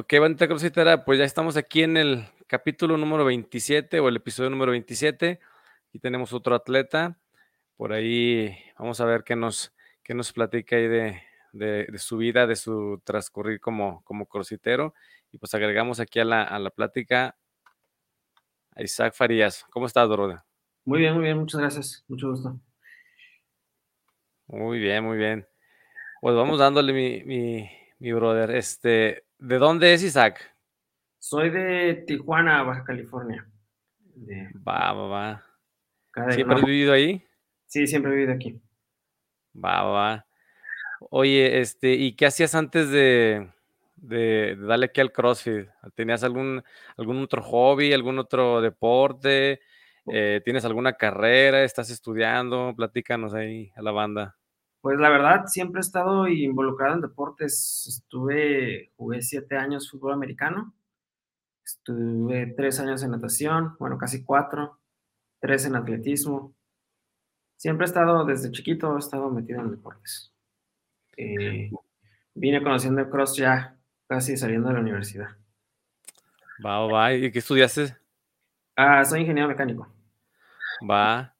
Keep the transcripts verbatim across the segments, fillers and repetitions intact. Ok, bandita crossfitera, pues ya estamos aquí en el capítulo número veintisiete o el episodio número veintisiete. Aquí tenemos otro atleta. Por ahí vamos a ver qué nos, qué nos platica ahí de, de, de su vida, de su transcurrir como, como crossfitero. Y pues agregamos aquí a la, a la plática a Isaac Farías. ¿Cómo estás, Doroda? Muy bien, muy bien. Muchas gracias. Mucho gusto. Muy bien, muy bien. Pues vamos dándole mi, mi, mi brother. Este... ¿De dónde es Isaac? Soy de Tijuana, Baja California. De... Va, va, va. ¿Siempre has vivido ahí? Sí, siempre he vivido aquí. Va, va, va. Oye, este, ¿y qué hacías antes de, de, de darle aquí al CrossFit? ¿Tenías algún, algún otro hobby, algún otro deporte? Eh, ¿Tienes alguna carrera? ¿Estás estudiando? Platícanos ahí a la banda. Pues la verdad, siempre he estado involucrado en deportes. Estuve, jugué siete años fútbol americano, estuve tres años en natación, bueno, casi cuatro, tres en atletismo. Siempre he estado, desde chiquito, he estado metido en deportes. Eh, vine conociendo el cross ya casi saliendo de la universidad. Va, va, ¿y qué estudiaste? Ah, soy ingeniero mecánico. Va,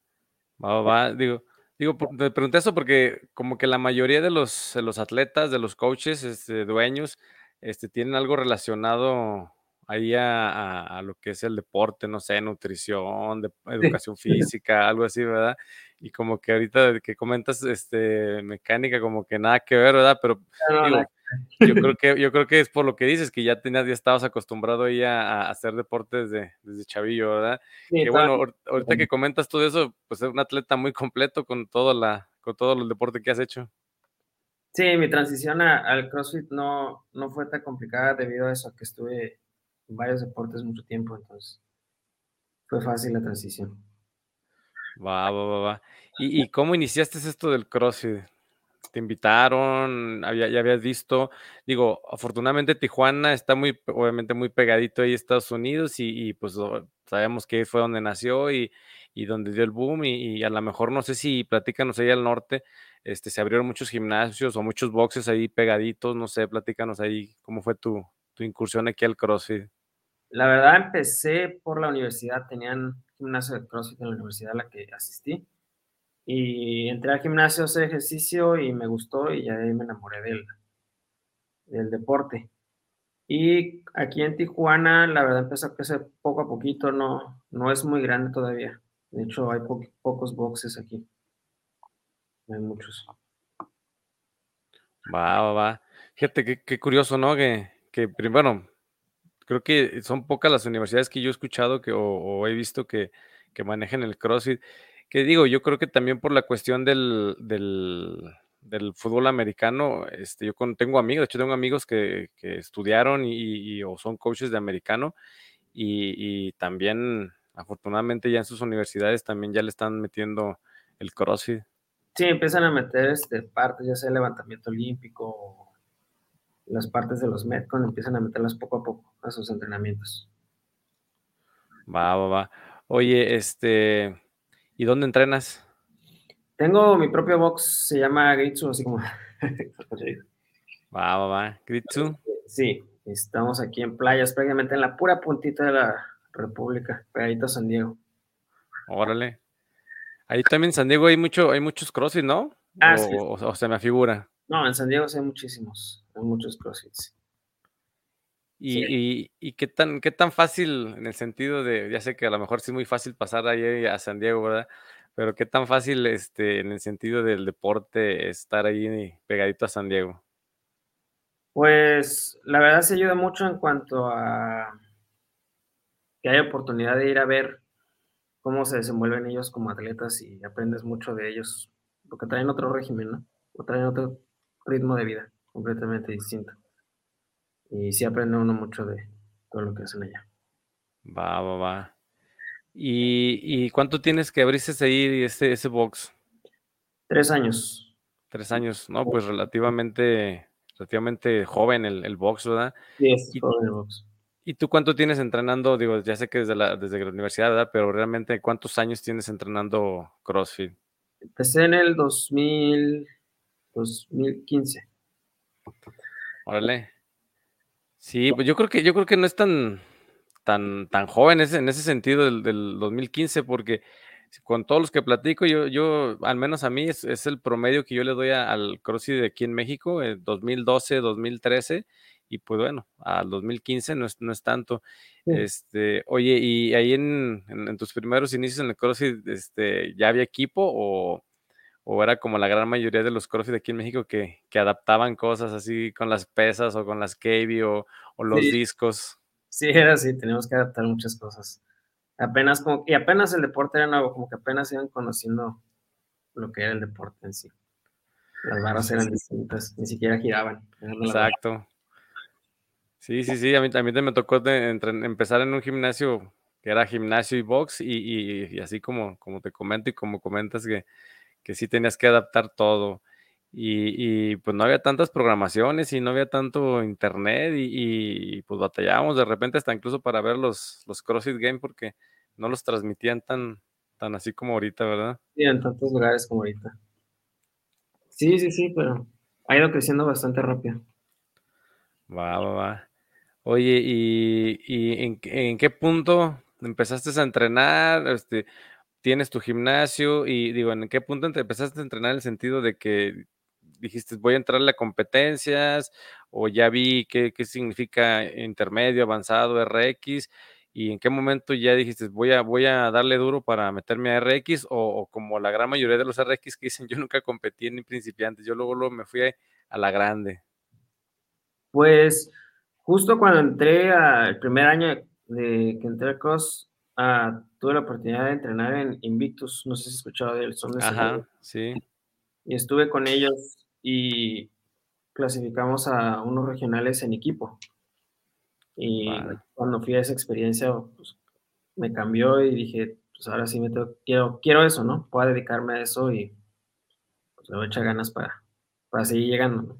va, va, digo... Digo, te pregunté eso porque como que la mayoría de los, de los atletas, de los coaches, este, dueños, este, tienen algo relacionado ahí a, a, a lo que es el deporte, no sé, nutrición, de, educación física, algo así, ¿verdad? Y como que ahorita que comentas este, mecánica, como que nada que ver, ¿verdad? Pero no, digo, no. yo creo que yo creo que es por lo que dices, que ya tenías, ya estabas acostumbrado ahí a, a hacer deporte desde, desde chavillo, ¿verdad? Sí, que bueno, ahor, ahorita que comentas todo eso, pues es un atleta muy completo con todo la, con todos los deportes que has hecho. Sí, mi transición a, al CrossFit no, no fue tan complicada debido a eso, a que estuve en varios deportes mucho tiempo, entonces fue fácil la transición. Va, va, va, va. ¿Y, y cómo iniciaste esto del CrossFit? ¿Te invitaron? ¿Había, ya habías visto? Digo, afortunadamente Tijuana está muy, obviamente muy pegadito ahí a Estados Unidos y, y pues sabemos que fue donde nació y, y donde dio el boom y, y a lo mejor, no sé si platícanos ahí al norte, este, se abrieron muchos gimnasios o muchos boxes ahí pegaditos, no sé, platícanos ahí cómo fue tu, tu incursión aquí al CrossFit. La verdad empecé por la universidad, tenían gimnasio de CrossFit en la universidad a la que asistí y entré al gimnasio a hacer ejercicio y me gustó y ya de ahí me enamoré del, del deporte. Y aquí en Tijuana la verdad empezó a crecer poco a poquito, no, no es muy grande todavía, de hecho hay po- pocos boxes aquí, no hay muchos. Va, va, va. Fíjate qué, qué curioso, ¿no? Que, que primero... Creo que son pocas las universidades que yo he escuchado que, o, o he visto que, que manejen el CrossFit. Que digo, yo creo que también por la cuestión del, del, del fútbol americano, este, yo con, tengo amigos, de hecho tengo amigos que, que estudiaron y, y o son coaches de americano y, y también afortunadamente ya en sus universidades también ya le están metiendo el CrossFit. Sí, empiezan a meter este, partes, ya sea el levantamiento olímpico, las partes de los Metcon, empiezan a meterlas poco a poco a sus entrenamientos. Va, va, va. Oye, este, ¿y dónde entrenas? Tengo mi propio box, se llama Gritsu, así como... Va, va, va. ¿Gritsu? Sí, estamos aquí en playas, prácticamente en la pura puntita de la República, pegadito a San Diego. Órale. Ahí también en San Diego hay mucho, hay muchos CrossFit, ¿no? Ah, o, sí. o, o se me afigura. No, en San Diego sí hay muchísimos, hay muchos CrossFits. ¿Y, sí. y, y qué tan qué tan fácil, en el sentido de, ya sé que a lo mejor sí es muy fácil pasar ahí a San Diego, ¿verdad? Pero qué tan fácil, este, en el sentido del deporte, estar ahí pegadito a San Diego? Pues, la verdad se ayuda mucho en cuanto a que hay oportunidad de ir a ver cómo se desenvuelven ellos como atletas y aprendes mucho de ellos, porque traen otro régimen, ¿no? O traen otro ritmo de vida completamente distinto. Y sí aprende uno mucho de todo lo que hacen allá. Va, va, va. ¿Y, y cuánto tienes que abriste ahí ese, ese box? Tres años. Tres años, ¿no? Pues relativamente relativamente joven el, el box, ¿verdad? Sí, es joven el box. ¿Y tú cuánto tienes entrenando? Digo, ya sé que desde la, desde la universidad, ¿verdad? Pero realmente, ¿cuántos años tienes entrenando CrossFit? Empecé en el dos mil... dos mil quince. Órale. Sí, pues yo creo que yo creo que no es tan tan tan joven ese- en ese sentido del, del dos mil quince, porque con todos los que platico, yo, yo al menos a mí es, es el promedio que yo le doy a- al CrossFit de aquí en México, eh, dos mil doce, dos mil trece, y pues bueno, al dos mil quince no es, no es tanto. Sí. Este, oye, ¿y ahí en, en- en tus primeros inicios en el CrossFit, este, ya había equipo o, o era como la gran mayoría de los CrossFit aquí en México que, que adaptaban cosas así con las pesas o con las K B o, o los Sí, discos? sí, era así, teníamos que adaptar muchas cosas. Apenas como, y apenas el deporte era nuevo, como que apenas iban conociendo lo que era el deporte en sí. Las barras eran distintas, ni siquiera giraban, eran de la barra. Exacto. Sí, sí, sí, a mí también me tocó de entren- empezar en un gimnasio que era gimnasio y box y, y- y así como, como te comento y como comentas que, que sí tenías que adaptar todo y, y, pues no había tantas programaciones y no había tanto internet y, y, pues batallábamos de repente hasta incluso para ver los, los CrossFit Games porque no los transmitían tan, tan así como ahorita, ¿verdad? Sí, en tantos lugares como ahorita. Sí, sí, sí, pero ha ido creciendo bastante rápido. Va, va, va. Oye, ¿y, y en, qué- en qué punto empezaste a entrenar? Este, ¿tienes tu gimnasio? Y digo, ¿en qué punto te empezaste a entrenar en el sentido de que dijiste voy a entrarle a competencias? O ya vi qué, qué significa intermedio, avanzado, R X. ¿Y en qué momento ya dijiste voy a, voy a darle duro para meterme a R X? O, o como la gran mayoría de los R X que dicen, yo nunca competí ni principiantes, yo luego, luego me fui a a la grande. Pues justo cuando entré al primer año de que entré al Cross, ah, tuve la oportunidad de entrenar en Invictus, no sé si has escuchado de él, son de Sonora, Ajá, sí. y estuve con ellos y clasificamos a unos regionales en equipo. Y Va. cuando fui a esa experiencia, pues, me cambió y dije, pues ahora sí me tengo- quiero, quiero eso, ¿no? Puedo dedicarme a eso y pues le voy a echar ganas para, para seguir llegando, ¿no?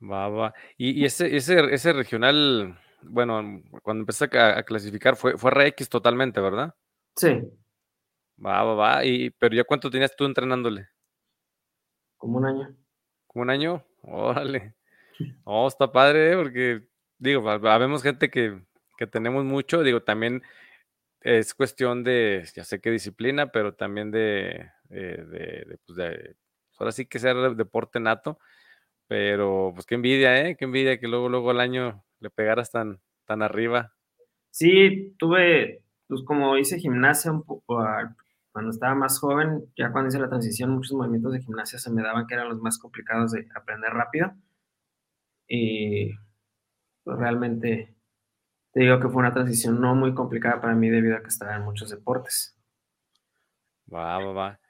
Va, va. Y, y ese, ese, ese regional, bueno, mm, cuando empezaste a, a clasificar fue, fue R X totalmente, ¿verdad? Sí, Va, va, va. Y, pero ¿ya cuánto tenías tú entrenándole? como un año. ¿Como un año? Órale. Oh, está padre, ¿eh? Porque, digo, va- va- vemos gente que, que tenemos mucho, digo, también es cuestión de, ya sé qué disciplina, pero también de, eh, de, de, pues de, ahora sí que ser deporte nato. Pero pues qué envidia, ¿eh? Qué envidia que luego, luego al año le pegaras tan, tan arriba. Sí, tuve, pues como hice gimnasia un poco ah, cuando estaba más joven, ya cuando hice la transición, muchos movimientos de gimnasia se me daban que eran los más complicados de aprender rápido. Y pues realmente te digo que fue una transición no muy complicada para mí debido a que estaba en muchos deportes. Va, va, va.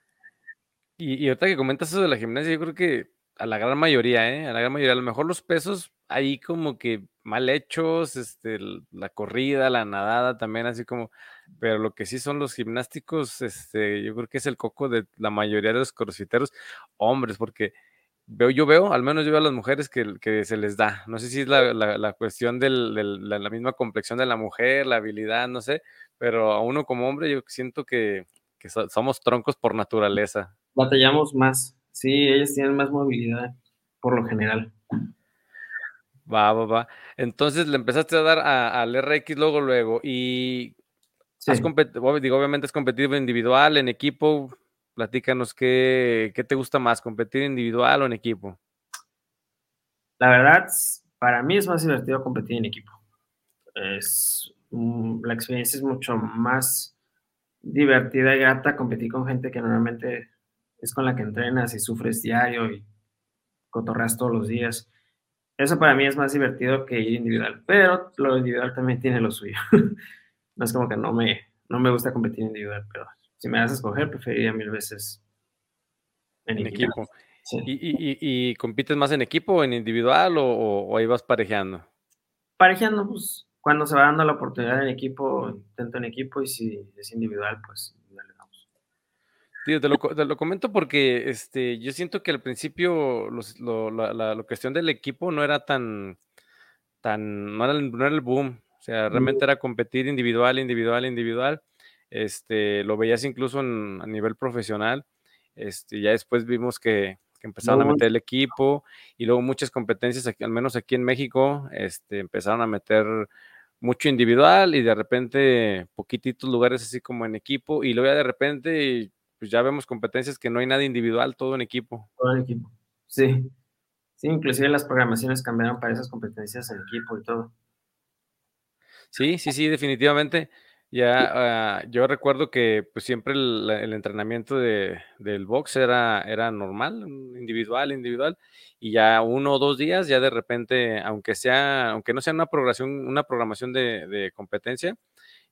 Y, y ahorita que comentas eso de la gimnasia, yo creo que a la gran mayoría, ¿eh? A la gran mayoría, a lo mejor los pesos ahí como que mal hechos, este, l- la corrida, la nadada también, así como, pero lo que sí son los gimnásticos, este, yo creo que es el coco de la mayoría de los crossfiteros, hombres, porque veo, yo veo, al menos yo veo a las mujeres que, que se les da. No sé si es la, la- la cuestión de la, la misma complexión de la mujer, la habilidad, no sé, pero a uno como hombre yo siento que, que so- somos troncos por naturaleza. Batallamos más, sí, ellas tienen más movilidad por lo general. Va, va, va. Entonces le empezaste a dar a- al R X luego, luego, y has Sí. competido, digo, obviamente has competido individual, en equipo. Platícanos qué, qué te gusta más, competir individual o en equipo. La verdad, s- para mí es más divertido competir en equipo. Es, mm, la experiencia es mucho más divertida y grata competir con gente que normalmente es con la que entrenas y sufres diario y cotorreas todos los días. Eso para mí es más divertido que ir individual, pero lo individual también tiene lo suyo. No es como que no me, no me gusta competir individual, pero si me das a escoger, preferiría mil veces en En equipo. equipo. Sí. ¿Y, y- y- y compites más en equipo o en individual o, o- o ahí vas parejeando? Parejeando, pues, cuando se va dando la oportunidad en equipo, intento en equipo y si es individual, pues, individual le damos. Digo, te lo, co- te lo comento porque este, yo siento que al principio los- lo- la, la- la cuestión del equipo no era tan, tan, no era, el no era el boom. O sea, realmente era competir individual, individual, individual. Este, lo veías incluso en- a nivel profesional. Este, ya después vimos que, que empezaron no, a meter el equipo, y luego muchas competencias, aquí, al menos aquí en México, este, empezaron a meter mucho individual, y de repente poquititos lugares así como en equipo, y luego ya de repente pues ya vemos competencias que no hay nada individual, todo en equipo. Todo en equipo, sí. Sí, inclusive las programaciones cambiaron para esas competencias en equipo y todo. Sí, sí, sí, definitivamente. Ya, uh, yo recuerdo que pues siempre el, el entrenamiento de, del box era, era normal, individual, individual, y ya uno o dos días, ya de repente, aunque sea, aunque no sea una programación, una programación de, de competencia,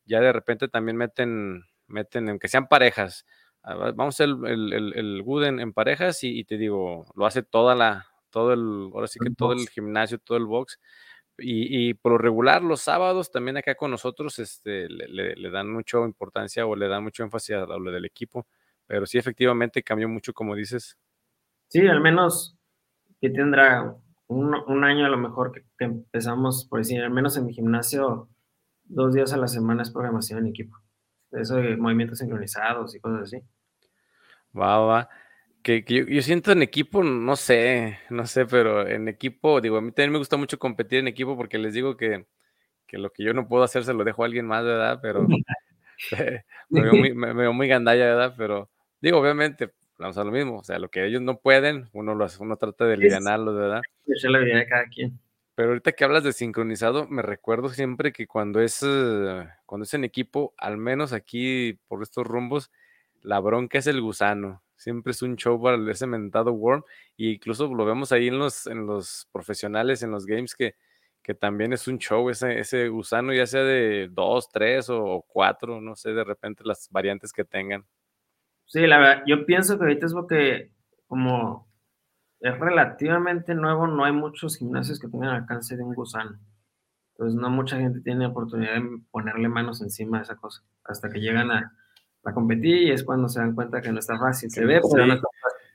ya de repente también meten, meten, aunque sean parejas, vamos a hacer el, el, el good en, en parejas, y, y te digo, lo hace toda la, todo el, ahora sí que todo el gimnasio, todo el box. Y, y por lo regular los sábados también acá con nosotros este, le, le, le dan mucha importancia o le dan mucho énfasis a lo del equipo, pero sí efectivamente cambió mucho como dices. Sí, al menos que tendrá un, un año a lo mejor que, que empezamos, por decir, al menos en mi gimnasio dos días a la semana es programación en equipo, eso de movimientos sincronizados y cosas así. Va, va. Que, que yo, yo siento en equipo, no sé, no sé, pero en equipo, digo, a mí también me gusta mucho competir en equipo porque les digo que, que lo que yo no puedo hacer se lo dejo a alguien más, ¿verdad? Pero eh, me, veo muy, me, me veo muy gandalla, ¿verdad? Pero digo, obviamente, vamos a lo mismo, o sea, lo que ellos no pueden, uno lo uno trata de livianarlo, ¿verdad? Yo lo diré a cada quien. Pero ahorita que hablas de sincronizado, me recuerdo siempre que cuando es, eh, cuando es en equipo, al menos aquí por estos rumbos, la bronca es el gusano. Siempre es un show para ese mentado worm, e incluso lo vemos ahí en los, en los profesionales, en los games, que, que también es un show ese, ese gusano, ya sea de dos, tres o cuatro, no sé, de repente las variantes que tengan. Sí, la verdad, yo pienso que ahorita es porque como es relativamente nuevo, no hay muchos gimnasios que tengan alcance de un gusano. Entonces no mucha gente tiene la oportunidad de ponerle manos encima a esa cosa, hasta que llegan a a competir, y es cuando se dan cuenta que no está fácil, se ve, pero no está fácil.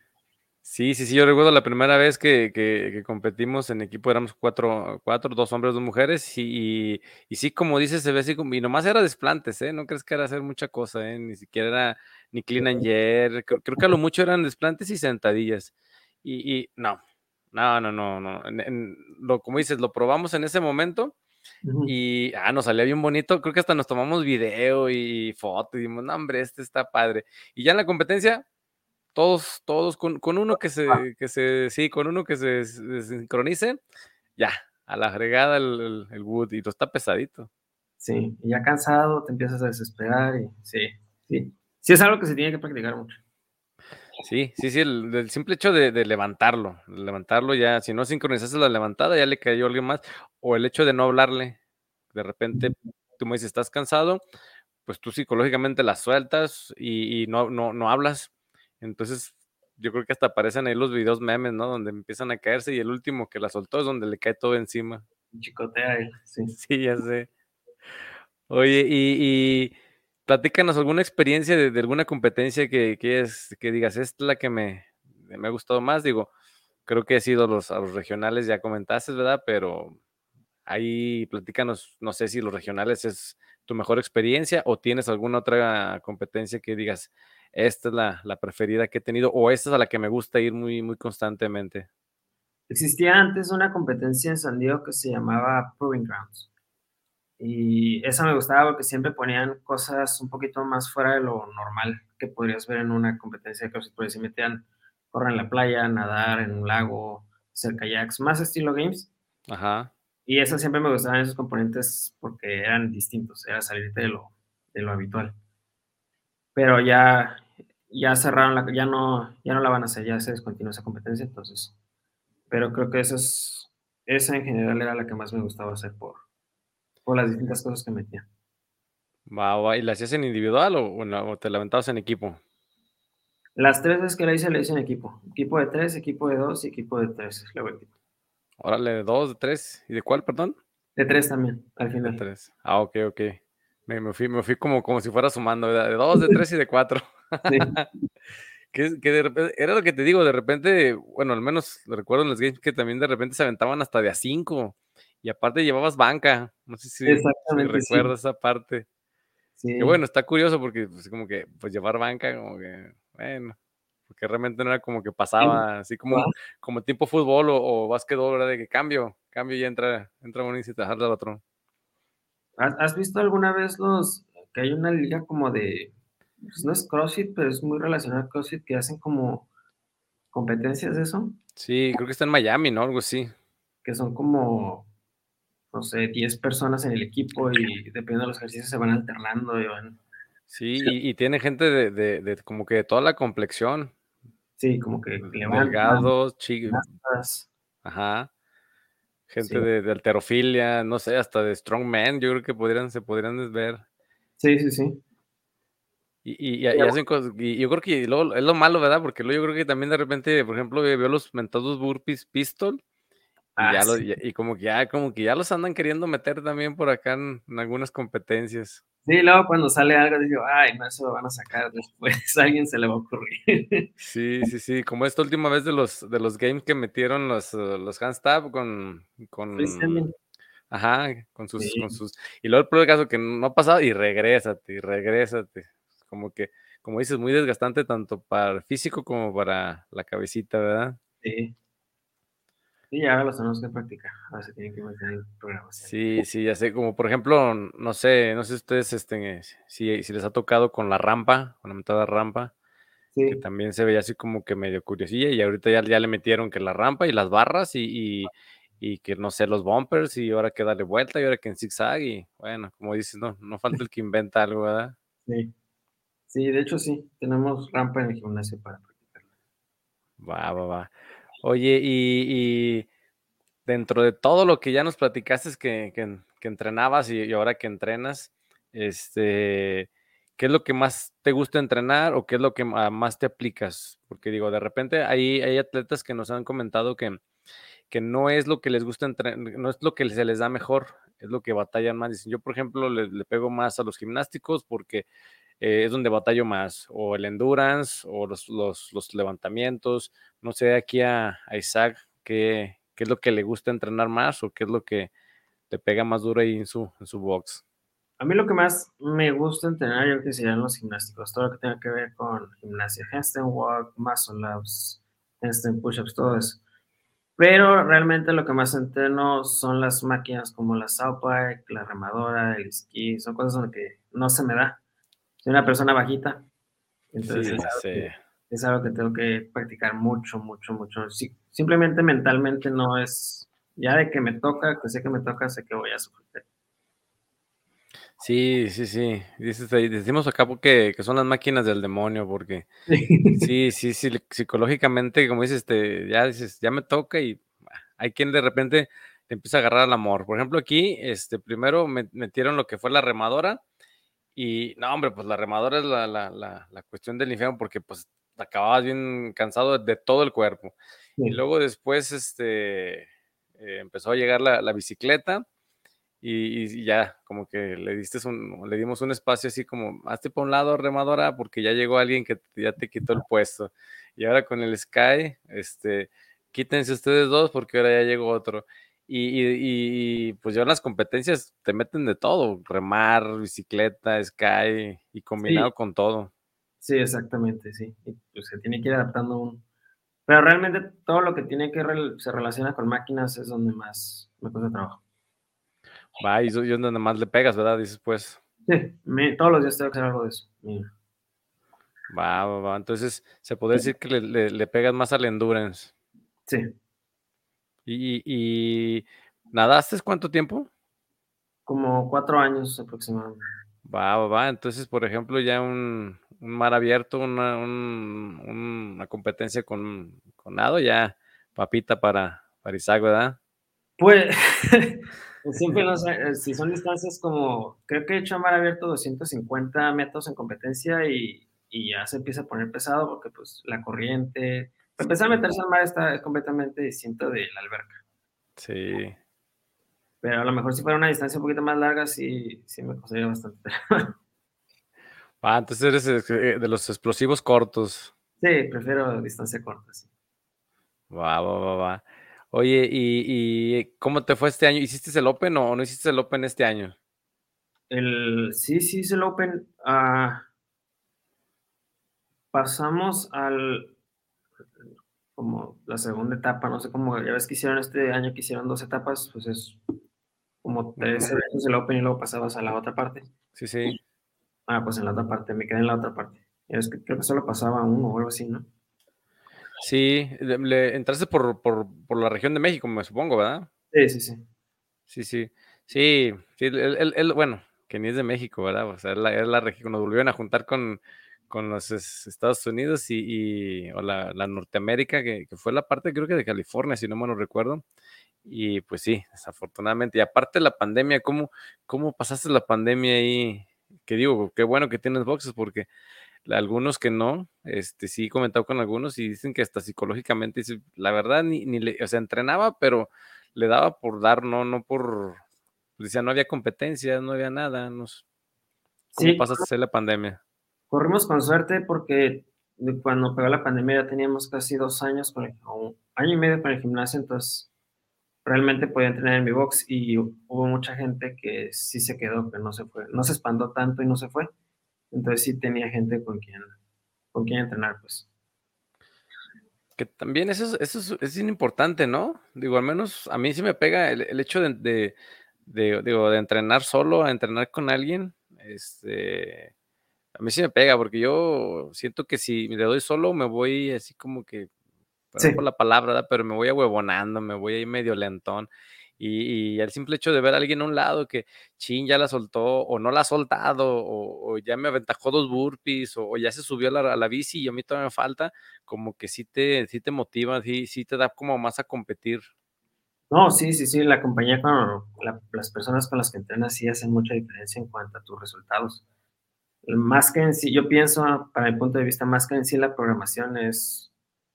Sí, sí, sí, yo recuerdo la primera vez que, que, que competimos en equipo, éramos cuatro, cuatro, dos hombres, dos mujeres, y, y, y sí, como dices, se ve así, y nomás era desplantes, ¿eh? No crees que era hacer mucha cosa, ¿eh? Ni siquiera era, ni clean and jerk, creo, creo que a lo mucho eran desplantes y sentadillas, y, y no, no, no, no, no. En, en, lo, como dices, lo probamos en ese momento, y ah, nos salía bien bonito, creo que hasta nos tomamos video y foto y dijimos, no hombre, este está padre, y ya en la competencia todos, todos, con, con uno que se, que se, sí, con uno que se, se sincronice, ya a la fregada el, el, el wood, y todo está pesadito. Sí, y ya cansado te empiezas a desesperar y sí, sí, sí es algo que se tiene que practicar mucho. Sí, sí, sí, el, el simple hecho de, de levantarlo, de levantarlo ya, si no sincronizaste la levantada, ya le cayó alguien más, o el hecho de no hablarle, de repente, tú me dices, estás cansado, pues tú psicológicamente la sueltas y, y no, no, no hablas, entonces yo creo que hasta aparecen ahí los videos memes, ¿no? Donde empiezan a caerse y el último que la soltó es donde le cae todo encima. Chicotea ahí, sí. Sí, ya sé. Oye, y... y platícanos alguna experiencia de, de alguna competencia que, que, es, que digas, es la que me, me ha gustado más. Digo, creo que he sido los, a los regionales, ya comentaste, ¿verdad? Pero ahí platícanos, no sé si los regionales es tu mejor experiencia o tienes alguna otra competencia que digas, esta es la, la preferida que he tenido o esta es a la que me gusta ir muy, muy constantemente. Existía antes una competencia en San Diego que se llamaba Proving Grounds. Y esa me gustaba porque siempre ponían cosas un poquito más fuera de lo normal que podrías ver en una competencia de CrossFit, porque si metían correr en la playa, nadar en un lago, hacer kayaks, más estilo games. Ajá. Y esa siempre me gustaban esos componentes porque eran distintos, era salirte de lo, de lo habitual. Pero ya, ya cerraron, la, ya, no, ya no la van a hacer, ya se descontinuó esa competencia, entonces. Pero creo que esa, es, esa en general era la que más me gustaba hacer por... por las distintas cosas que metía. Wow, ¿y las hacías en individual o, o te levantabas en equipo? Las tres veces que la hice, la hice en equipo. Equipo de tres, equipo de dos y equipo de tres. Órale, de dos, de tres. ¿Y de cuál, perdón? De tres también, al final. De tres. Ah, ok, ok. Me, me fui, me fui como, como si fuera sumando, ¿verdad? De dos, de tres y de cuatro. Sí. que, que de repente, era lo que te digo, de repente, bueno, al menos recuerdo en los games que también de repente se aventaban hasta de a cinco. Y aparte llevabas banca, no sé si, si recuerdas sí. Esa parte. Sí. Que bueno, está curioso porque pues, como que pues llevar banca, como que, bueno, que realmente no era como que pasaba, así como, como tipo fútbol o, o básquetbol, ¿verdad? De que cambio, cambio y entra, entra uno y se taja al otro. ¿Has visto alguna vez los, que hay una liga como de, pues no es CrossFit, pero es muy relacionado a CrossFit, que hacen como competencias de eso? Sí, creo que está en Miami, ¿no? Algo así. Que son como, no sé, diez personas en el equipo y dependiendo de los ejercicios se van alternando y van... Sí, sí. Y, y tiene gente de, de, de como que de toda la complexión. Sí, como que delgados, chicas. Ajá. Gente sí. de, de halterofilia, no sé, hasta de strongman, yo creo que podrían, se podrían ver. Sí, sí, sí. Y, y, y, y hacen cosas, y yo creo que luego, es lo malo, ¿verdad? Porque luego yo creo que también de repente, por ejemplo, veo los mentados burpees pistol, ah, y, ya sí. los, y, y como, que ya, como que ya los andan queriendo meter también por acá en, en algunas competencias. Sí, luego cuando sale algo digo, ay, no, eso lo van a sacar después, a alguien se le va a ocurrir. Sí, sí, sí, como esta última vez de los, de los games que metieron los, los handstand con... con sí, sí. Ajá, con sus, sí. con sus... Y luego el primer caso que no ha pasado, y regrésate, y regrésate. Como que, como dices, muy desgastante tanto para el físico como para la cabecita, ¿verdad? Sí. Sí, ahora los tenemos que practicar, ahora se tienen que mantener el programa. Sí, sí, ya sé, como por ejemplo, no sé, no sé ustedes este, si, si les ha tocado con la rampa, con la mentada rampa, sí. Que también se veía así como que medio curiosilla, y ahorita ya, ya le metieron que la rampa y las barras y, y, y que no sé, los bumpers, y ahora que darle vuelta, y ahora que en zigzag, y bueno, como dices, no, no falta el que inventa algo, ¿verdad? Sí, sí, de hecho sí, tenemos rampa en el gimnasio para practicarla. Va, va, va. Oye, y, y dentro de todo lo que ya nos platicaste que, que, que entrenabas y, y ahora que entrenas, este, ¿qué es lo que más te gusta entrenar o qué es lo que más te aplicas? Porque digo, de repente hay, hay atletas que nos han comentado que, que no es lo que les gusta entrenar, no es lo que se les da mejor, es lo que batallan más. Dicen, yo, por ejemplo, le, le pego más a los gimnásticos porque Eh, es donde batallo más, o el endurance, o los, los, los levantamientos, no sé, aquí a, a Isaac, ¿qué, qué es lo que le gusta entrenar más, o qué es lo que te pega más duro ahí en su, en su box? A mí lo que más me gusta entrenar, yo creo que serían los gimnásticos, todo lo que tenga que ver con gimnasia, handstand walk, muscle ups, handstand push-ups, todo eso. Pero realmente lo que más entreno son las máquinas como la Southpike, la remadora, el esquí, son cosas que no se me da. Soy una persona bajita, entonces sí, es, algo sí. que, es algo que tengo que practicar mucho, mucho, mucho. Sí, simplemente mentalmente no es, ya de que me toca, que sé que me toca, sé que voy a sufrir. Sí, sí, sí. Dices ahí, decimos acá porque, que son las máquinas del demonio, porque sí, sí, sí, psicológicamente, como dices, te, ya dices, ya me toca y hay quien de repente te empieza a agarrar al amor. Por ejemplo, aquí, este, primero metieron lo que fue la remadora. Y, no, hombre, pues la remadora es la, la, la, la cuestión del infierno porque, pues, acababas bien cansado de, de todo el cuerpo. Sí. Y luego después, este, eh, empezó a llegar la, la bicicleta y, y ya, como que le diste un, le dimos un espacio así como, hazte para un lado, remadora, porque ya llegó alguien que ya te quitó el puesto. Y ahora con el Sky, este, quítense ustedes dos porque ahora ya llegó otro. Y, y, y pues ya en las competencias te meten de todo, remar, bicicleta, sky y combinado sí. con todo. Sí, exactamente, sí. Y, pues se tiene que ir adaptando uno. Pero realmente todo lo que tiene que re- se relaciona con máquinas es donde más me cuesta trabajo. Va, y es donde más le pegas, ¿verdad? Dices pues. Sí, me, todos los días tengo que hacer algo de eso. Mira. Va, va, va. Entonces se podría sí. decir que le, le, le pegas más al endurance. Sí. Y, y ¿nadaste cuánto tiempo? Como cuatro años aproximadamente. Va, va, va. Entonces, por ejemplo, ya un, un mar abierto, una, un, una competencia con, con nado, ya papita para, para Isaac, ¿verdad? Pues, siempre no sé, si son distancias como, creo que he hecho mar abierto doscientos cincuenta metros en competencia y, y ya se empieza a poner pesado porque pues la corriente... Empezar a meterse al mar está, es completamente distinto de la alberca. Sí. Pero a lo mejor si fuera una distancia un poquito más larga, sí, sí me costaría bastante. Ah, entonces eres de los explosivos cortos. Sí, prefiero distancia corta, sí. Va, va, va, va. Oye, ¿y, y cómo te fue este año? ¿Hiciste el Open o no hiciste el Open este año? El, sí, sí hice el Open. Uh, pasamos al... como la segunda etapa, no sé, como ya ves que hicieron este año que hicieron dos etapas, pues es como tres eventos del Open y luego pasabas a la otra parte. Sí, sí. Ah, pues en la otra parte, me quedé en la otra parte. Ya ves que creo que solo pasaba uno o algo así, ¿no? Sí, le entraste por, por, por la región de México, me supongo, ¿verdad? Sí, sí, sí. Sí, sí. Sí, sí él, él, él, bueno, que ni es de México, ¿verdad? O sea, es la, la región, nos volvieron a juntar con... con los Estados Unidos y, y o la, la Norteamérica, que, que fue la parte, creo que de California, si no me lo recuerdo, y pues sí, desafortunadamente, y aparte la pandemia, ¿cómo, cómo pasaste la pandemia ahí? Que digo, qué bueno que tienes boxes, porque algunos que no, este, sí he comentado con algunos, y dicen que hasta psicológicamente, la verdad, ni, ni le, o sea, entrenaba, pero le daba por dar, no, no por, decía, no había competencias, no había nada, nos, ¿cómo sí. pasaste la pandemia? Corrimos con suerte porque cuando pegó la pandemia ya teníamos casi dos años, con el, un año y medio con el gimnasio, entonces realmente podía entrenar en mi box y hubo mucha gente que sí se quedó, que no se fue, no se espantó tanto y no se fue, entonces sí tenía gente con quien, con quien entrenar, pues. Que también eso es, eso es, es importante, ¿no? Digo, al menos a mí sí me pega el, el hecho de, de, de, digo, de entrenar solo, a entrenar con alguien, este... A mí sí me pega, porque yo siento que si le doy solo, me voy así como que, sí. por la palabra, ¿verdad? Pero me voy ahuevonando, me voy ahí medio lentón, y, y el simple hecho de ver a alguien a un lado que, chin, ya la soltó, o no la ha soltado, o, o ya me aventajó dos burpees, o, o ya se subió a la, a la bici, y a mí todavía me falta, como que sí te, sí te motiva, sí, sí te da como más a competir. No, sí, sí, sí, la compañía con la, las personas con las que entrenas sí hacen mucha diferencia en cuanto a tus resultados. Más que en sí, yo pienso, para mi punto de vista, más que en sí la programación es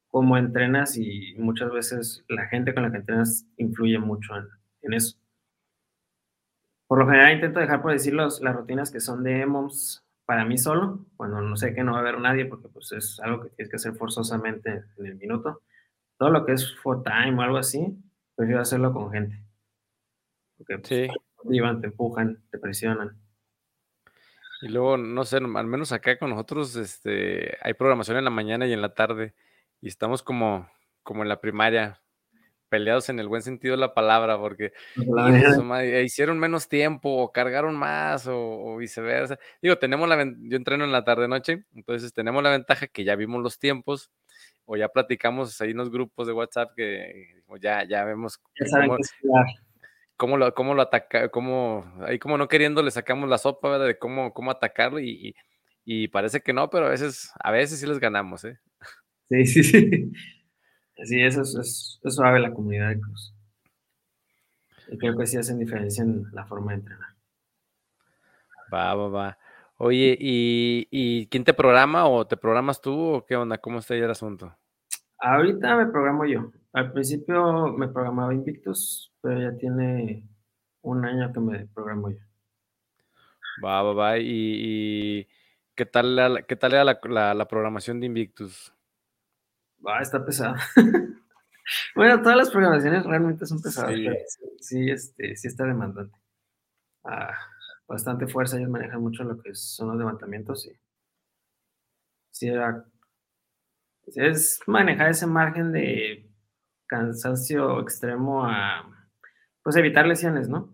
cómo entrenas y muchas veces la gente con la que entrenas influye mucho en, en eso. Por lo general intento dejar por decir los, las rutinas que son de E M O M S para mí solo, cuando no sé que no va a haber nadie porque pues es algo que tienes que hacer forzosamente en el minuto. Todo lo que es for time o algo así, prefiero hacerlo con gente. Porque pues, sí. te llevan, te empujan, te presionan. Y luego, no sé, al menos acá con nosotros este, hay programación en la mañana y en la tarde, y estamos como, como en la primaria, peleados en el buen sentido de la palabra, porque madre, hicieron menos tiempo, o cargaron más, o, o viceversa. Digo, tenemos la yo entreno en la tarde-noche, entonces tenemos la ventaja que ya vimos los tiempos, o ya platicamos ahí en los grupos de WhatsApp, que o ya, ya vemos... Ya saben cómo, que Cómo lo, cómo lo ataca, cómo, ahí como no queriendo le sacamos la sopa, ¿verdad? De cómo, cómo atacarlo y, y, y parece que no, pero a veces, a veces sí les ganamos, ¿eh? Sí, sí, sí. Sí, eso es, es, es suave la comunidad de Cruz. Y creo que sí hacen diferencia en la forma de entrenar. Va, va, va. Oye, ¿y, y quién te programa o te programas tú o qué onda? ¿Cómo está ahí el asunto? Ahorita me programo yo. Al principio me programaba Invictus, pero ya tiene un año que me programo yo. Va, va, va. ¿Y, y qué tal la, qué tal era la, la, la programación de Invictus? Va, está pesada. Bueno, todas las programaciones realmente son pesadas. Sí, pero sí, este, sí está demandante. Ah, bastante fuerza, ellos manejan mucho lo que son los levantamientos. Y, sí, era, es manejar ese margen de... cansancio extremo a, pues, evitar lesiones, ¿no?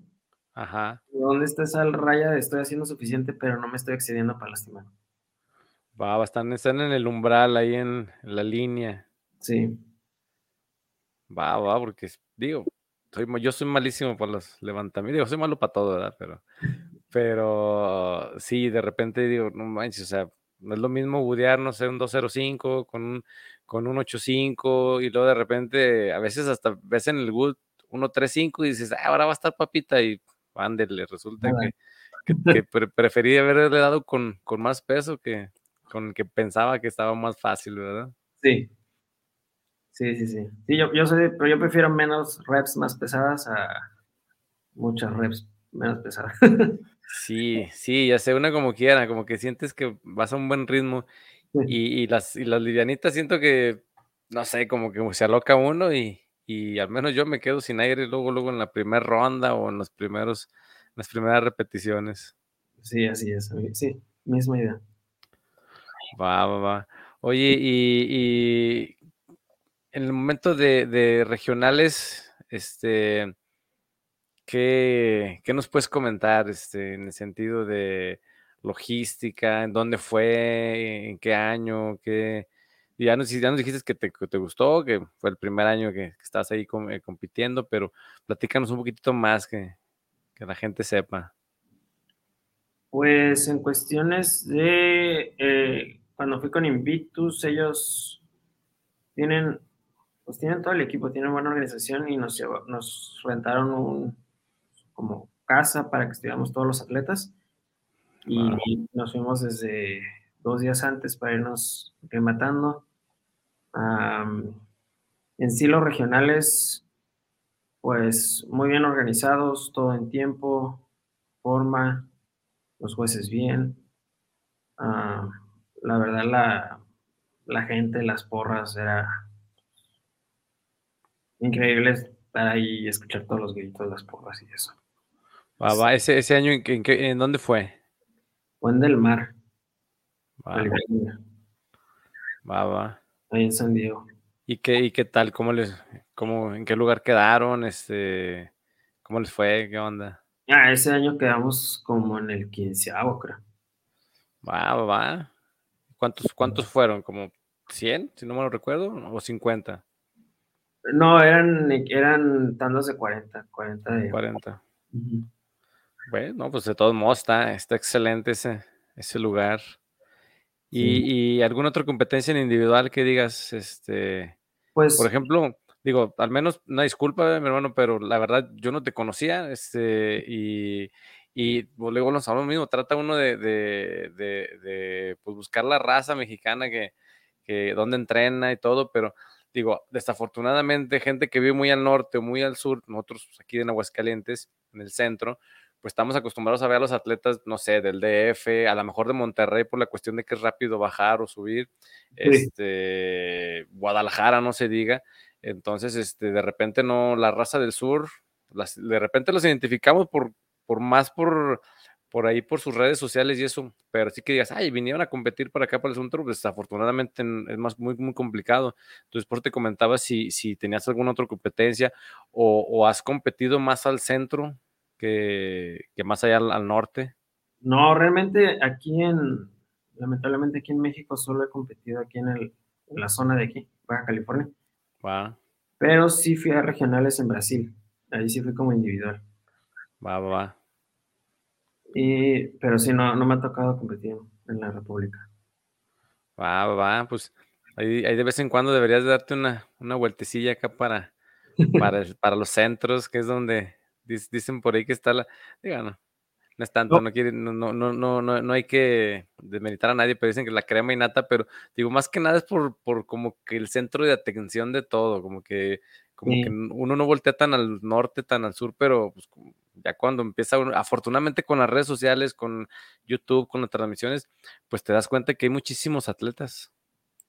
Ajá. ¿Dónde está esa raya de estoy haciendo suficiente, pero no me estoy excediendo para lastimar? Va, bastante, están en el umbral, ahí en la línea. Sí. Va, va, porque, digo, soy, yo soy malísimo para los levantamientos, digo, soy malo para todo, ¿verdad? Pero, pero sí, de repente digo, no manches, o sea, no es lo mismo budear, no sé, un dos cero cinco con un, con un ocho cinco y luego de repente, a veces hasta ves en el Good uno tres cinco y dices, ah, ahora va a estar papita y ándele, resulta que, que, que pre- preferí haberle dado con, con más peso que con el que pensaba que estaba más fácil, ¿verdad? Sí, sí, sí, sí. Sí, yo, yo soy, pero yo prefiero menos reps más pesadas a muchas reps menos pesadas. Sí, sí, ya sé, una como quiera, como que sientes que vas a un buen ritmo y, y, las, y las livianitas siento que, no sé, como que se aloca uno y, y al menos yo me quedo sin aire luego, luego en la primera ronda o en los primeros, las primeras repeticiones. Sí, así es, sí, misma idea. Va, va, va. Oye, y, y en el momento de, de regionales, este, ¿qué, ¿qué nos puedes comentar este, en el sentido de logística? ¿En dónde fue? ¿En qué año? ¿Qué? Y ya, nos, ya nos dijiste que te, que te gustó, que fue el primer año que, que estás ahí com, eh, compitiendo, pero platícanos un poquitito más que, que la gente sepa. Pues en cuestiones de, eh, cuando fui con Invictus, ellos tienen, pues tienen todo el equipo, tienen buena organización y nos, llevó, nos rentaron un, como casa para que estuviéramos todos los atletas. Wow. Y nos fuimos desde dos días antes para irnos rematando. Um, en sí los regionales, pues muy bien organizados, todo en tiempo, forma, los jueces bien. Uh, la verdad, la, la gente, las porras, era increíble estar ahí y escuchar todos los gritos, las porras y eso. Ah, va. ¿Ese, ese año en, en, en dónde fue? Fue en Del Mar. Va, va, va. Ahí en San Diego. ¿Y qué, y qué tal? ¿Cómo les, cómo, en qué lugar quedaron? Este, ¿cómo les fue? ¿Qué onda? Ah, ese año quedamos como en el quinceavo, creo. Va, va, va. ¿Cuántos, cuántos fueron? ¿Como cien, si no me lo recuerdo? ¿O cincuenta? No, eran, eran tandas de cuarenta. cuarenta. De... cuarenta. Uh-huh. Bueno, pues de todos modos está, está excelente ese, ese lugar. Y, ¿Y alguna otra competencia en individual que digas, este, pues, por ejemplo, digo, al menos, una disculpa, mi hermano, pero la verdad, yo no te conocía, este, y, y pues, luego nos hablamos mismo, trata uno de, de, de, de pues, buscar la raza mexicana, que, que dónde entrena y todo, pero, digo, desafortunadamente, gente que vive muy al norte o muy al sur, nosotros pues, aquí en Aguascalientes, en el centro, pues estamos acostumbrados a ver a los atletas, no sé, del D F, a lo mejor de Monterrey, por la cuestión de que es rápido bajar o subir, sí. este, Guadalajara no se diga, entonces este, de repente no, la raza del sur, las, de repente los identificamos por, por más por, por ahí, por sus redes sociales y eso, pero sí que digas, ay, vinieron a competir para acá, para el centro, pues desafortunadamente es más muy, muy complicado, entonces por eso te comentaba si, si tenías alguna otra competencia o, o has competido más al centro, Que, que más allá al, al norte. No, realmente aquí en, lamentablemente aquí en México solo he competido aquí en, el, en la zona de aquí, Baja California. Wow. Pero sí fui a regionales en Brasil, ahí sí fui como individual. Va, va, va. Y, pero sí, no, no me ha tocado competir en la República. Va, va, va, pues ahí, ahí de vez en cuando deberías darte una, una vueltecilla acá para, para, para los centros, que es donde... Dicen por ahí que está la, diga, no, no es tanto, no. No, quiere, no, no, no, no, no hay que desmeritar a nadie, pero dicen que la crema y nata, pero digo, más que nada es por, por como que el centro de atención de todo, como que, como sí. que uno no voltea tan al norte, tan al sur, pero pues, ya cuando empieza uno, afortunadamente con las redes sociales, con YouTube, con las transmisiones, pues te das cuenta que hay muchísimos atletas.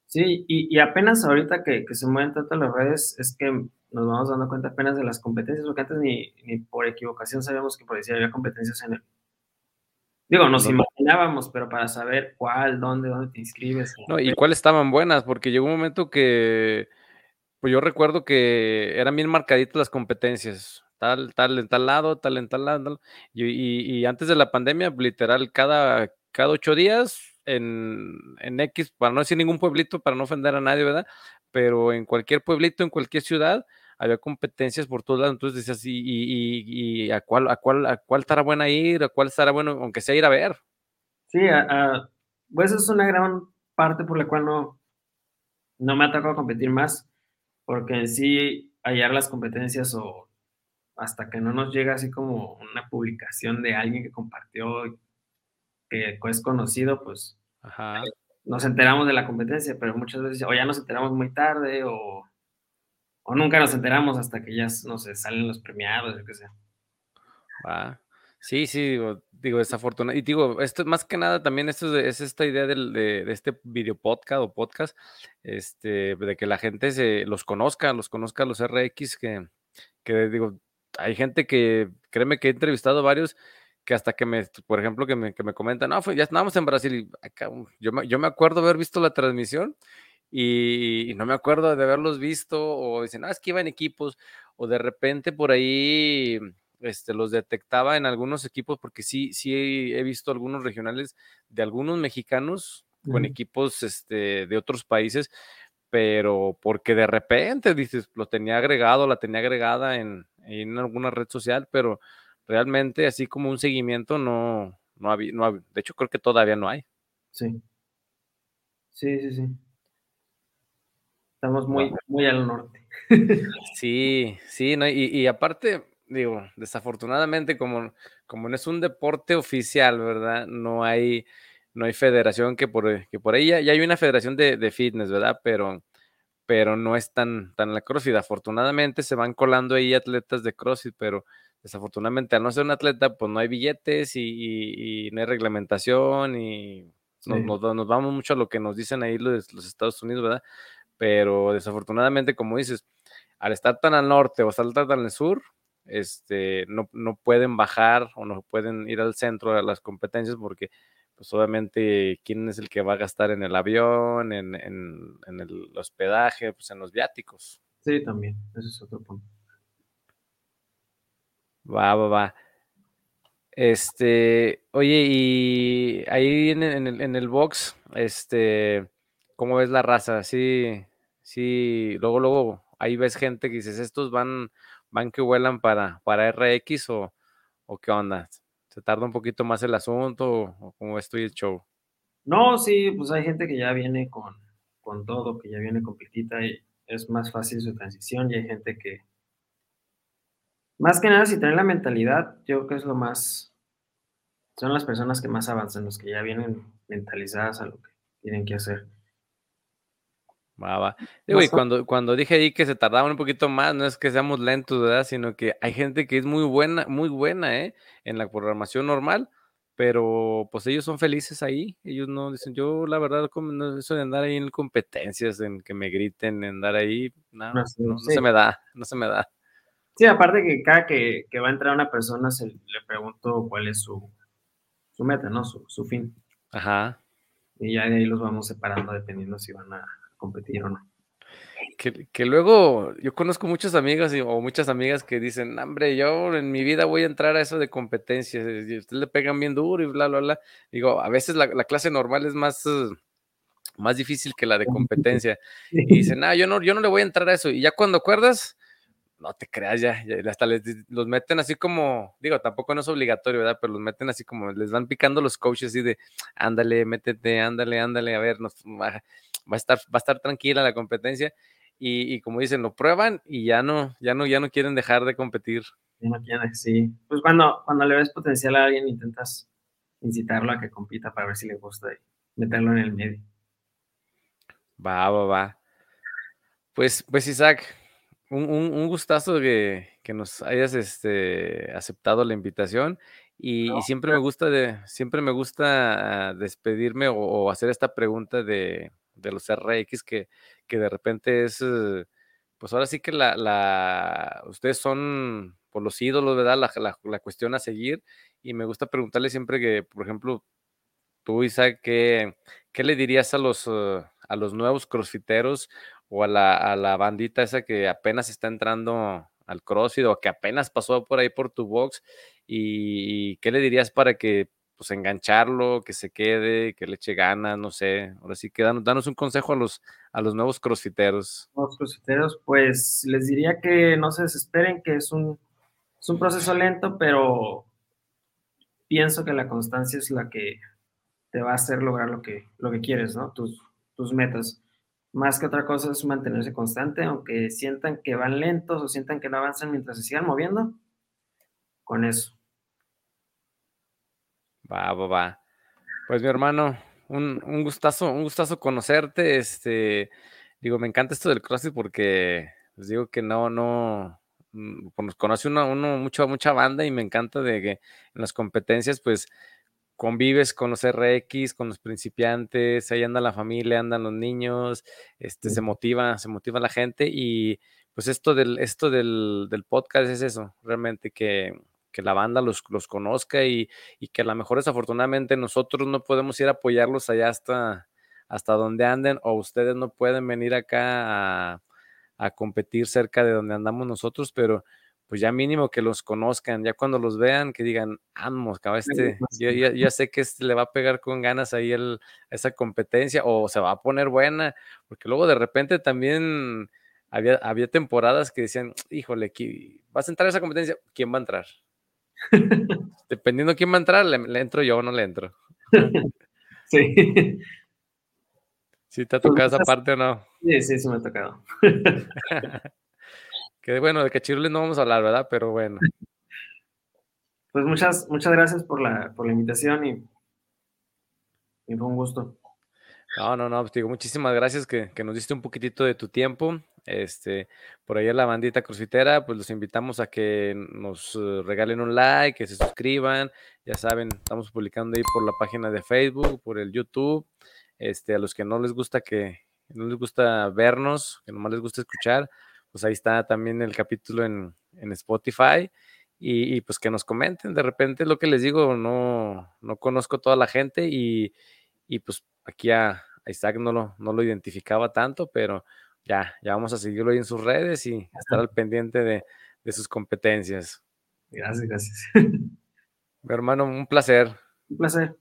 Sí, y, y apenas ahorita que, que se mueven tanto las redes, es que nos vamos dando cuenta apenas de las competencias, porque antes ni, ni por equivocación sabíamos que por decir había competencias en el... Digo, nos no, imaginábamos, pero para saber cuál, dónde, dónde te inscribes. No, y cuáles estaban buenas, porque llegó un momento que, pues yo recuerdo que eran bien marcaditas las competencias, tal, tal, en tal lado, tal, en tal lado, y, y, y antes de la pandemia, literal, cada, cada ocho días... En, en X, para no decir ningún pueblito, para no ofender a nadie, ¿verdad? Pero en cualquier pueblito, en cualquier ciudad, había competencias por todos lados, entonces decías, ¿y, y, y, y a cuál a cuál, a cuál estará buena ir? ¿A cuál estará bueno, aunque sea ir a ver? Sí, a, a, pues es una gran parte por la cual no, no me ha tocado competir más, porque en sí hallar las competencias o hasta que no nos llega así como una publicación de alguien que compartió que es conocido, pues ajá. Nos enteramos de la competencia, pero muchas veces o ya nos enteramos muy tarde o, o nunca nos enteramos hasta que ya, no sé, salen los premiados, yo qué sé. Ah, sí, sí, digo, digo desafortunado. Y digo, esto más que nada también esto es, es esta idea del, de, de este video podcast o podcast, este, de que la gente se los conozca, los conozca los R X, que, que digo, hay gente que, créeme que he entrevistado varios, que hasta que me, por ejemplo, que me, que me comentan, no, fue, ya estábamos en Brasil, y acá, yo, me, yo me acuerdo haber visto la transmisión y, y no me acuerdo de haberlos visto, o dicen, ah, es que iban equipos, o de repente por ahí este, los detectaba en algunos equipos, porque sí, sí he, he visto algunos regionales de algunos mexicanos con uh-huh. equipos este, de otros países, pero porque de repente, dices, lo tenía agregado, la tenía agregada en, en alguna red social, pero realmente así como un seguimiento no, no había, no había, de hecho creo que todavía no hay. Sí, sí, sí, sí. Estamos muy, muy al norte. Sí, sí, no, y, y aparte, digo, desafortunadamente, como, como no es un deporte oficial, ¿verdad? No hay, no hay federación que por, que por ahí ya, ya hay una federación de, de fitness, ¿verdad? Pero, pero no es tan, tan la CrossFit. Afortunadamente se van colando ahí atletas de CrossFit, pero desafortunadamente al no ser un atleta, pues no hay billetes y, y, y no hay reglamentación y nos, sí. nos, nos vamos mucho a lo que nos dicen ahí los, los Estados Unidos, ¿verdad? Pero desafortunadamente, como dices, al estar tan al norte o estar tan al sur, este, no, no pueden bajar o no pueden ir al centro de las competencias porque pues obviamente quién es el que va a gastar en el avión, en, en, en el hospedaje, pues en los viáticos. Sí, también, ese es otro punto. Va, va, va. Este, oye, y ahí en, en, el, en el box, este, ¿cómo ves la raza? Sí, sí, luego, luego, ahí ves gente que dices, estos van, van que vuelan para, para R X o, o qué onda. ¿Se tarda un poquito más el asunto o cómo ves tú y el show? No, sí, pues hay gente que ya viene con, con todo, que ya viene con pitita y es más fácil su transición, y hay gente que, más que nada, si traen la mentalidad, yo creo que es lo más, son las personas que más avanzan, los que ya vienen mentalizadas a lo que tienen que hacer. Va, va. Digo, y cuando, cuando dije ahí que se tardaban un poquito más, no es que seamos lentos, ¿verdad? Sino que hay gente que es muy buena, muy buena, ¿eh? En la programación normal, pero pues ellos son felices ahí, ellos no dicen, yo la verdad, eso de andar ahí en competencias, en que me griten, en andar ahí, no, no, sí. no, no se me da, no se me da. Sí, aparte que cada que, que va a entrar una persona se le pregunto cuál es su, su meta, ¿no? Su, su fin. Ajá. Y ya de ahí los vamos separando dependiendo si van a competir o no. Que, que luego, yo conozco muchos amigos y, o muchas amigas que dicen, hombre, yo en mi vida voy a entrar a eso de competencias, y ustedes le pegan bien duro y bla, bla, bla. Digo, a veces la, la clase normal es más... Uh, más difícil que la de competencia. Y dicen, no, nah, yo no, yo no le voy a entrar a eso. Y ya cuando acuerdas... No te creas, ya, ya hasta les, los meten así como, digo, tampoco no es obligatorio, ¿verdad? Pero los meten así como, les van picando los coaches así de, ándale, métete, ándale, ándale, a ver, nos, va, va, a estar, va a estar tranquila la competencia. Y, y como dicen, lo prueban y ya no, ya no, ya no quieren dejar de competir. Ya no quieren, sí. Pues cuando, cuando le ves potencial a alguien, intentas incitarlo a que compita para ver si le gusta y meterlo en el medio. Va, va, va. Pues, pues Isaac... Un, un, un gustazo que, que nos hayas este, aceptado la invitación y, no, y siempre, no. me gusta de, siempre me gusta despedirme o, o hacer esta pregunta de, de los R X que, que de repente es, pues ahora sí que la, la ustedes son por los ídolos, ¿verdad? La, la, la cuestión a seguir, y me gusta preguntarle siempre que, por ejemplo, tú, Isaac, ¿qué, qué le dirías a los, a los nuevos crossfiteros o a la, a la bandita esa que apenas está entrando al CrossFit o que apenas pasó por ahí por tu box? ¿Y qué le dirías para que, pues, engancharlo, que se quede, que le eche ganas, no sé? Ahora sí que danos, danos un consejo a los, a los nuevos crossfiteros. Los crossfiteros, pues, les diría que no se desesperen, que es un, es un proceso lento, pero pienso que la constancia es la que te va a hacer lograr lo que, lo que quieres, ¿no? Tus, tus metas. Más que otra cosa es mantenerse constante, aunque sientan que van lentos o sientan que no avanzan mientras se sigan moviendo, con eso. Va, va, va. Pues mi hermano, un, un gustazo, un gustazo conocerte. Este, digo, me encanta esto del CrossFit porque les digo que no, no, nos conoce uno, uno mucho, mucha banda, y me encanta de que en las competencias, pues, convives con los R X, con los principiantes, ahí anda la familia, andan los niños, este, sí. se motiva, se motiva la gente, y pues esto del, esto del, del podcast es eso, realmente que, que la banda los, los conozca, y, y que a lo mejor desafortunadamente nosotros no podemos ir a apoyarlos allá hasta, hasta donde anden, o ustedes no pueden venir acá a, a competir cerca de donde andamos nosotros, pero pues ya mínimo que los conozcan, ya cuando los vean, que digan, vamos, cabrón, este, yo ya, ya sé que este le va a pegar con ganas ahí el, esa competencia, o se va a poner buena, porque luego de repente también había, había temporadas que decían, híjole, ¿vas a entrar a esa competencia? ¿Quién va a entrar? Dependiendo de quién va a entrar, le, le entro yo o no le entro. Sí. ¿Sí te ha tocado esa parte o no? Sí, sí, sí me ha tocado. Que bueno, de cachirules no vamos a hablar, ¿verdad? Pero bueno. Pues muchas, muchas gracias por la, por la invitación y, y fue un gusto. No, no, no, pues digo, muchísimas gracias que, que nos diste un poquitito de tu tiempo. Este, por ahí a la bandita crossfitera, pues los invitamos a que nos regalen un like, que se suscriban. Ya saben, estamos publicando ahí por la página de Facebook, por el YouTube. Este, a los que no les gusta que, no les gusta vernos, que nomás les gusta escuchar, pues ahí está también el capítulo en, en Spotify, y, y pues que nos comenten, de repente es lo que les digo, no, no conozco toda la gente, y, y pues aquí a Isaac no lo, no lo identificaba tanto, pero ya, ya vamos a seguirlo ahí en sus redes y estar al pendiente de, de sus competencias. Gracias, gracias. Mi hermano, un placer. Un placer.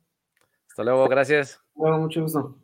Hasta luego, gracias. Bueno, mucho gusto.